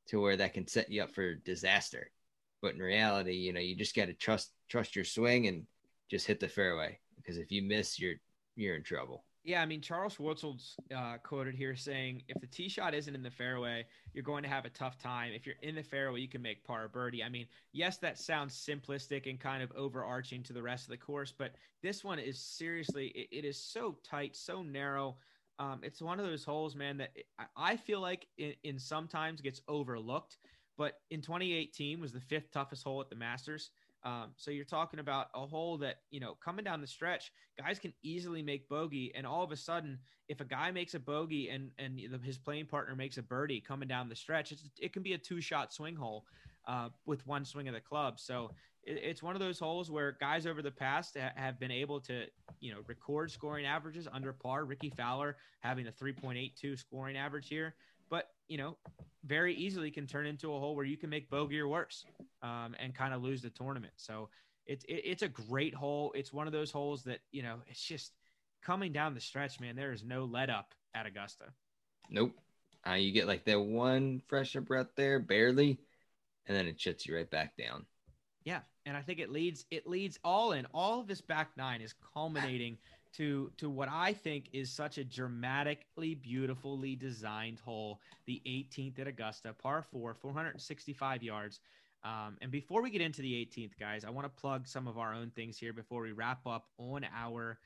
to where that can set you up for disaster. But in reality, you know, you just got to trust your swing and just hit the fairway, because if you miss, you're in trouble. Yeah, I mean, Charles Schwartzel's quoted here saying, if the tee shot isn't in the fairway, you're going to have a tough time. If you're in the fairway, you can make par or birdie. I mean, yes, that sounds simplistic and kind of overarching to the rest of the course, but this one is seriously, it is so tight, so narrow. It's one of those holes, man, that I feel like in sometimes gets overlooked, but in 2018 was the fifth toughest hole at the Masters. So you're talking about a hole that, you know, coming down the stretch, guys can easily make bogey. And all of a sudden, if a guy makes a bogey and his playing partner makes a birdie coming down the stretch, it can be a 2-shot swing hole with one swing of the club. So it's one of those holes where guys over the past have been able to, you know, record scoring averages under par. Ricky Fowler having a 3.82 scoring average here, but, you know, very easily can turn into a hole where you can make bogey or worse and kind of lose the tournament. So it's a great hole. It's one of those holes that, you know, it's just coming down the stretch, man, there is no let up at Augusta. Nope. You get like that one fresher breath there, barely, and then it shuts you right back down. Yeah. And I think it leads all in. All of this back nine is culminating to what I think is such a dramatically beautifully designed hole, the 18th at Augusta, par 4, 465 yards. And before we get into the 18th, guys, I want to plug some of our own things here before we wrap up on our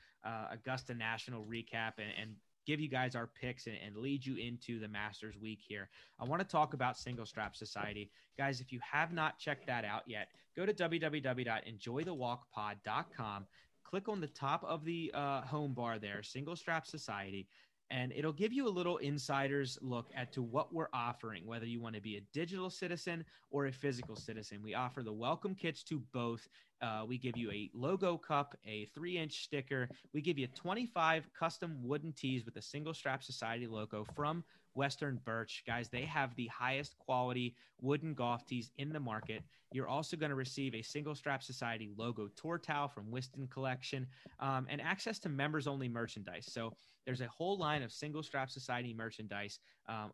Augusta National recap and give you guys our picks and lead you into the Masters week here. I want to talk about Single Strap Society. Guys, if you have not checked that out yet, go to www.enjoythewalkpod.com. Click on the top of the home bar there, Single Strap Society, and it'll give you a little insider's look at to what we're offering, whether you want to be a digital citizen or a physical citizen. We offer the welcome kits to both. We give you a logo cup, a 3-inch sticker. We give you 25 custom wooden tees with a Single Strap Society logo from Western Birch. Guys, they have the highest quality wooden golf tees in the market. You're also going to receive a Single Strap Society logo tour towel from Whiston Collection and access to members-only merchandise. So there's a whole line of Single Strap Society merchandise,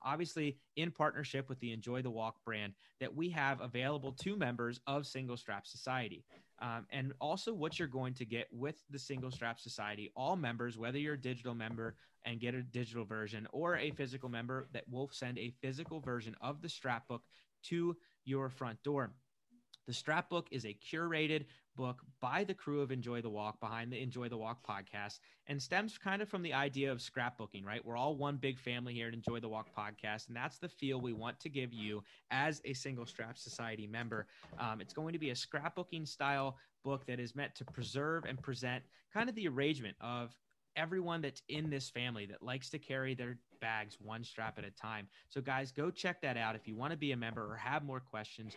obviously in partnership with the Enjoy the Walk brand, that we have available to members of Single Strap Society. And also what you're going to get with the Single Strap Society, all members, whether you're a digital member and get a digital version or a physical member, that will send a physical version of the strap book to your front door. The strap book is a curated book by the crew of Enjoy the Walk behind the Enjoy the Walk podcast, and stems kind of from the idea of scrapbooking, right? We're all one big family here at Enjoy the Walk podcast, and that's the feel we want to give you as a Single Strap Society member. It's going to be a scrapbooking style book that is meant to preserve and present kind of the arrangement of everyone that's in this family that likes to carry their bags one strap at a time. So guys, go check that out. If you want to be a member or have more questions,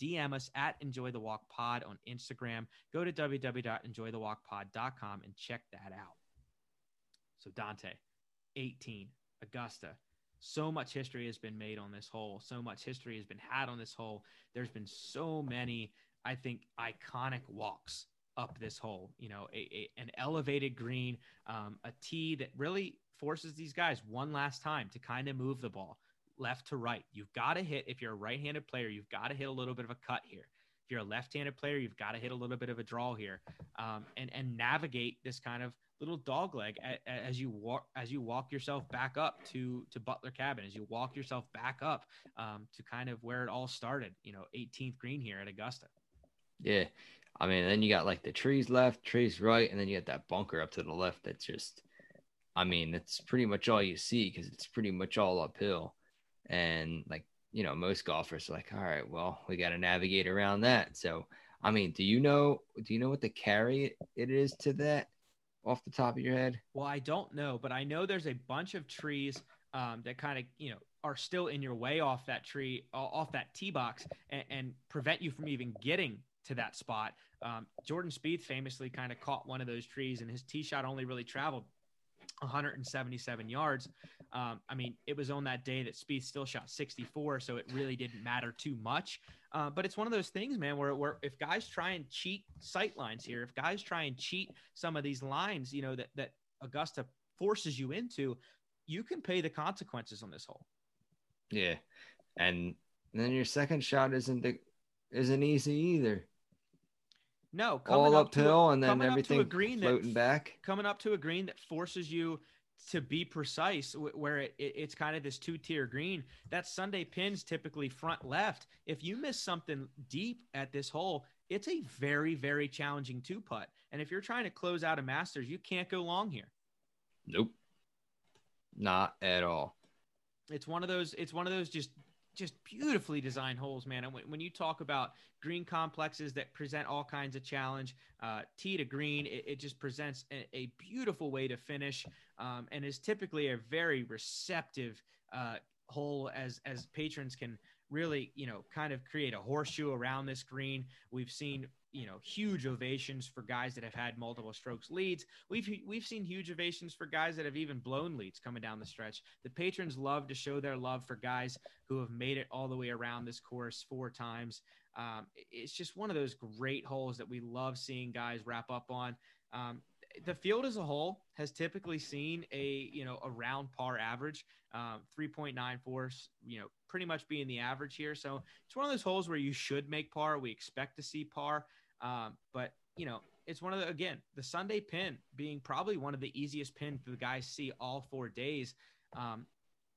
DM us at Enjoy the Walk Pod on Instagram. Go to www.enjoythewalkpod.com and check that out. So Dante, 18, Augusta. So much history has been made on this hole. So much history has been had on this hole. There's been so many, I think, iconic walks up this hole, you know, an elevated green, a tee that really forces these guys one last time to kind of move the ball left to right. You've got to hit, if you're a right-handed player, you've got to hit a little bit of a cut here. If you're a left-handed player, you've got to hit a little bit of a draw here, and navigate this kind of little dog leg as you walk yourself back up to Butler Cabin, as you walk yourself back up to kind of where it all started, you know, 18th green here at Augusta. Yeah. I mean, then you got like the trees left, trees right, and then you got that bunker up to the left. That's just, I mean, that's pretty much all you see because it's pretty much all uphill. And like, you know, most golfers are like, all right, well, we got to navigate around that. So, I mean, do you know what the carry it is to that off the top of your head? Well, I don't know, but I know there's a bunch of trees that kind of, you know, are still in your way off that tree, off that tee box and prevent you from even getting to that spot. Jordan Spieth famously kind of caught one of those trees, and his tee shot only really traveled 177 yards. I mean, it was on that day that Spieth still shot 64, so it really didn't matter too much. But it's one of those things, man, where if guys try and cheat sight lines here, if guys try and cheat some of these lines, you know, that Augusta forces you into, you can pay the consequences on this hole. Yeah. And then your second shot isn't easy either. No, all uphill and then everything floating back. Coming up to a green that forces you to be precise, where it's kind of this two-tier green. That Sunday pin's typically front left. If you miss something deep at this hole, it's a very, very challenging two-putt. And if you're trying to close out a Masters, you can't go long here. Nope. Not at all. It's one of those just beautifully designed holes, man. And when you talk about green complexes that present all kinds of challenge, tee to green, it just presents a beautiful way to finish, and is typically a very receptive hole as patrons can really, you know, kind of create a horseshoe around this green. We've seen, you know, huge ovations for guys that have had multiple strokes leads. We've seen huge ovations for guys that have even blown leads coming down the stretch. The patrons love to show their love for guys who have made it all the way around this course four times. It's just one of those great holes that we love seeing guys wrap up on. The field as a whole has typically seen a round par average, 3.94, pretty much being the average here. So it's one of those holes where you should make par. We expect to see par. But, it's one of the Sunday pin being probably one of the easiest pins the guys see all 4 days.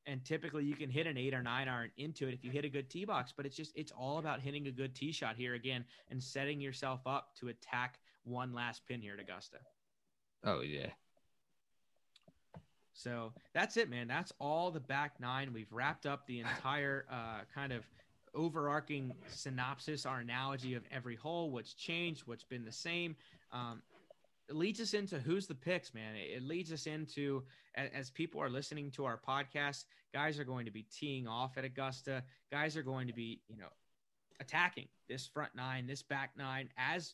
And typically you can hit an 8 or 9 iron into it if you hit a good tee box, but it's all about hitting a good tee shot here again and setting yourself up to attack one last pin here at Augusta. Oh, yeah. So that's it, man. That's all the back nine. We've wrapped up the entire kind of overarching synopsis, our analogy of every hole, what's changed, what's been the same. It leads us into who's the picks, man. It leads us into, as people are listening to our podcast, guys are going to be teeing off at Augusta. Guys are going to be, attacking this front nine, this back nine, as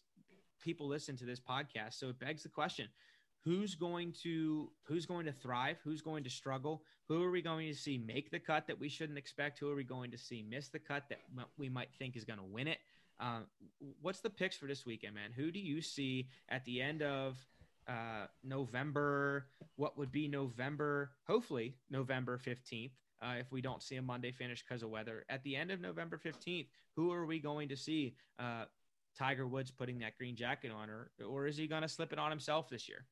people listen to this podcast. So it begs the question, who's going to thrive, who's going to struggle, who are we going to see make the cut that we shouldn't expect, who are we going to see miss the cut that we might think is going to win it? What's the picks for this weekend, man? Who do you see at the end of November, what would be November, hopefully November 15th, if we don't see a Monday finish because of weather, at the end of November 15th, who are we going to see Tiger Woods putting that green jacket on, or is he going to slip it on himself this year?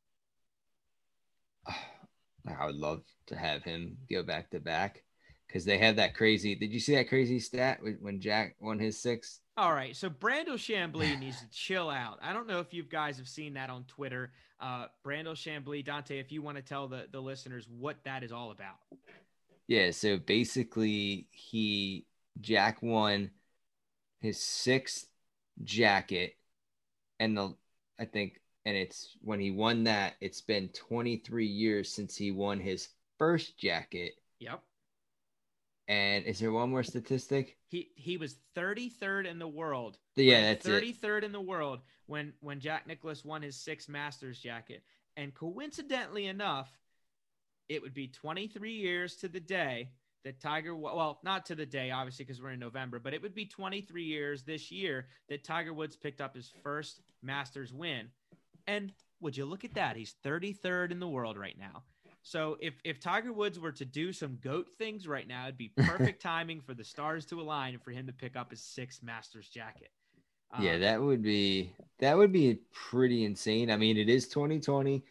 I would love to have him go back to back, because they had that crazy. Did you see that crazy stat when Jack won his 6th? All right, so Brandel Chamblee needs to chill out. I don't know if you guys have seen that on Twitter. Brandel Chamblee, Dante, if you want to tell the listeners what that is all about. Yeah, so basically Jack won his 6th jacket, and it's when he won that, it's been 23 years since he won his first jacket. Yep. And is there one more statistic? He was 33rd in the world. Yeah, that's 33rd in the world when Jack Nicklaus won his 6th Masters jacket. And coincidentally enough, it would be 23 years to the day that Tiger, well, not to the day, obviously, because we're in November, but it would be 23 years this year that Tiger Woods picked up his first Masters win. And would you look at that? He's 33rd in the world right now. So if Tiger Woods were to do some GOAT things right now, it'd be perfect timing for the stars to align and for him to pick up his 6th Masters jacket. Yeah, that would be pretty insane. I mean, it is 2020,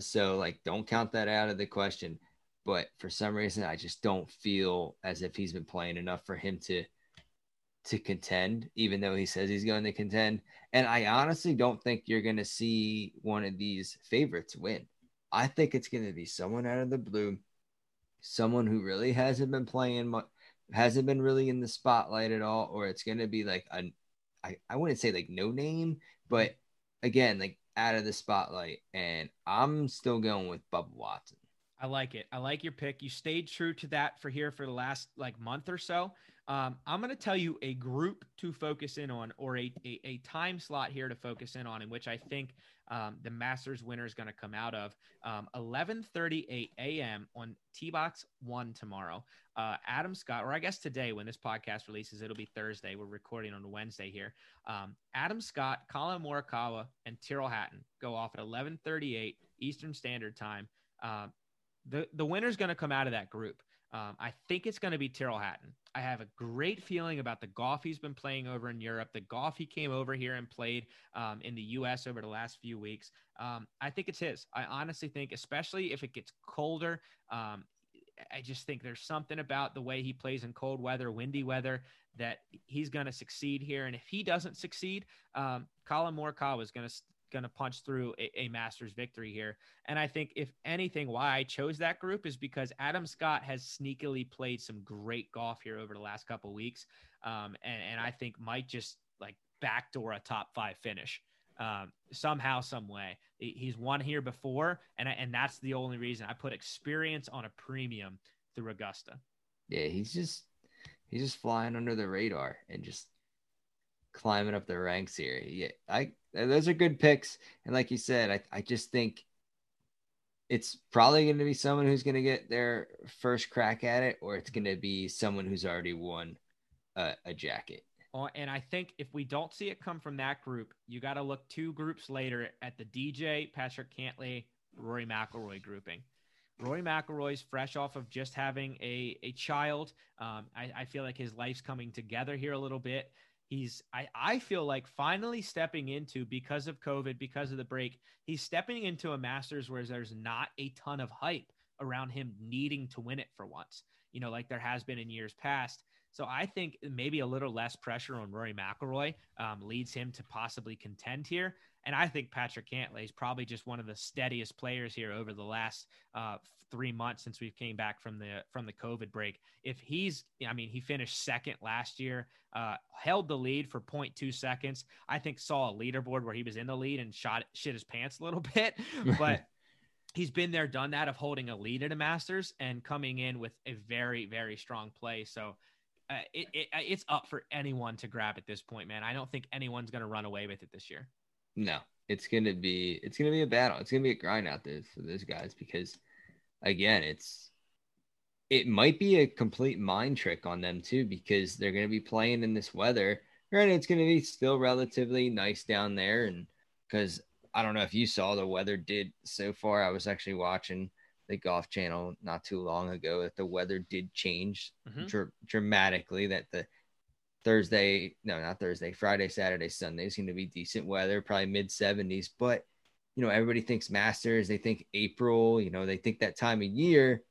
so don't count that out of the question. But for some reason, I just don't feel as if he's been playing enough for him to contend, even though he says he's going to contend. And I honestly don't think you're going to see one of these favorites win. I think it's going to be someone out of the blue, someone who really hasn't been playing much, hasn't been really in the spotlight at all, or it's going to be I wouldn't say no name, but again, out of the spotlight. And I'm still going with Bubba Watson. I like it. I like your pick. You stayed true to that for the last month or so. I'm going to tell you a group to focus in on, or a time slot here to focus in on, in which I think the Masters winner is going to come out of. 11:38 a.m. on T-Box 1 tomorrow. Adam Scott, or I guess today when this podcast releases, it'll be Thursday. We're recording on Wednesday here. Adam Scott, Colin Morikawa, and Tyrrell Hatton go off at 11:38 Eastern Standard Time. The winner's going to come out of that group. I think it's going to be Tyrrell Hatton. I have a great feeling about the golf he's been playing over in Europe, the golf he came over here and played in the U.S. over the last few weeks. I think it's his. I honestly think, especially if it gets colder, I just think there's something about the way he plays in cold weather, windy weather, that he's going to succeed here. And if he doesn't succeed, Colin Morikawa is going to punch through a Masters victory here. And I think, if anything, why I chose that group is because Adam Scott has sneakily played some great golf here over the last couple of weeks. And I think might just like backdoor a top five finish somehow, some way. He's won here before. And that's the only reason I put experience on a premium through Augusta. Yeah. He's just flying under the radar and just climbing up the ranks here. Yeah. Those are good picks. And like you said, I just think it's probably going to be someone who's going to get their first crack at it, or it's going to be someone who's already won a jacket. Oh, and I think if we don't see it come from that group, you got to look two groups later at the DJ, Patrick Cantlay, Rory McIlroy grouping. Rory McIlroy's fresh off of just having a child. I feel like his life's coming together here a little bit. He's, I feel like, finally stepping into, because of COVID, because of the break, he's stepping into a Masters where there's not a ton of hype around him needing to win it for once, you know, like there has been in years past. So I think maybe a little less pressure on Rory McIlroy leads him to possibly contend here. And I think Patrick Cantlay is probably just one of the steadiest players here over the last 3 months since we've came back from the COVID break. If he's, I mean, he finished second last year, held the lead for 0.2 seconds. I think saw a leaderboard where he was in the lead and shit his pants a little bit, but he's been there, done that, of holding a lead at a Masters and coming in with a very, very strong play. So it's up for anyone to grab at this point, man. I don't think anyone's going to run away with it this year. No, it's gonna be a battle. It's gonna be a grind out there for those guys because, again, it might be a complete mind trick on them too, because they're gonna be playing in this weather. Granted, it's gonna be still relatively nice down there, and because I don't know if you saw, the weather did so far. I was actually watching the Golf Channel not too long ago that the weather did change dramatically. That the Friday, Saturday, Sunday is going to be decent weather, probably mid-70s. But, you know, everybody thinks Masters, they think April, you know, they think that time of year.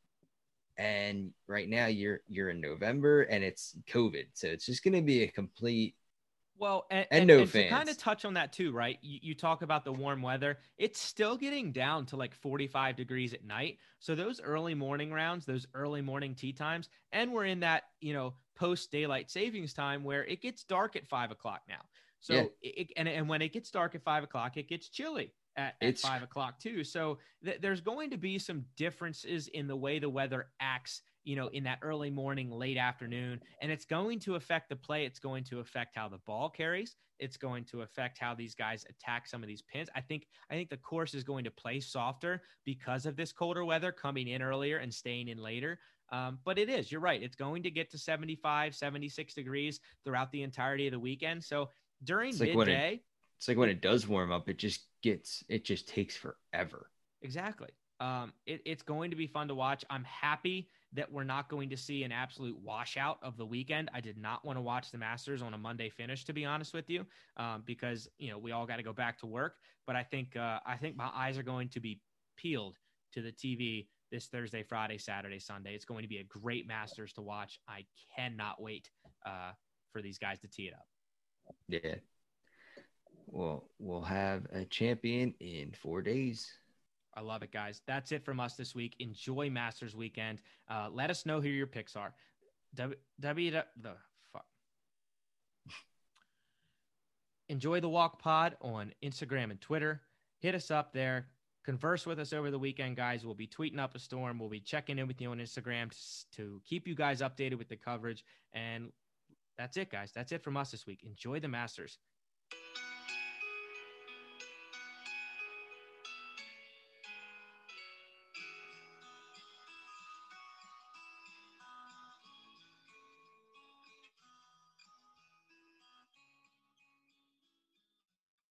And right now you're in November and it's COVID. So it's just going to be a complete. Well, and fans. To kind of touch on that too, right? You talk about the warm weather. It's still getting down to like 45 degrees at night. So those early morning rounds, those early morning tee times, and we're in that, you know, post daylight savings time where it gets dark at 5 o'clock now. So yeah. And when it gets dark at 5 o'clock, it gets chilly at 5 o'clock too. So there's going to be some differences in the way the weather acts, you know, in that early morning, late afternoon, and it's going to affect the play. It's going to affect how the ball carries. It's going to affect how these guys attack some of these pins. I think the course is going to play softer because of this colder weather coming in earlier and staying in later. But it is, you're right. It's going to get to 75, 76 degrees throughout the entirety of the weekend. So during midday, it's like when it does warm up, it just takes forever. Exactly. It's going to be fun to watch. I'm happy that we're not going to see an absolute washout of the weekend. I did not want to watch the Masters on a Monday finish, to be honest with you, because, you know, we all got to go back to work. But I think my eyes are going to be peeled to the TV this Thursday, Friday, Saturday, Sunday. It's going to be a great Masters to watch. I cannot wait for these guys to tee it up. Yeah. Well, we'll have a champion in 4 days. I love it, guys. That's it from us this week. Enjoy Masters weekend. Let us know who your picks are. Enjoy the Walk Pod on Instagram and Twitter. Hit us up there. Converse with us over the weekend, guys. We'll be tweeting up a storm. We'll be checking in with you on Instagram to keep you guys updated with the coverage. And That's it, guys. That's it from us this week. Enjoy the Masters.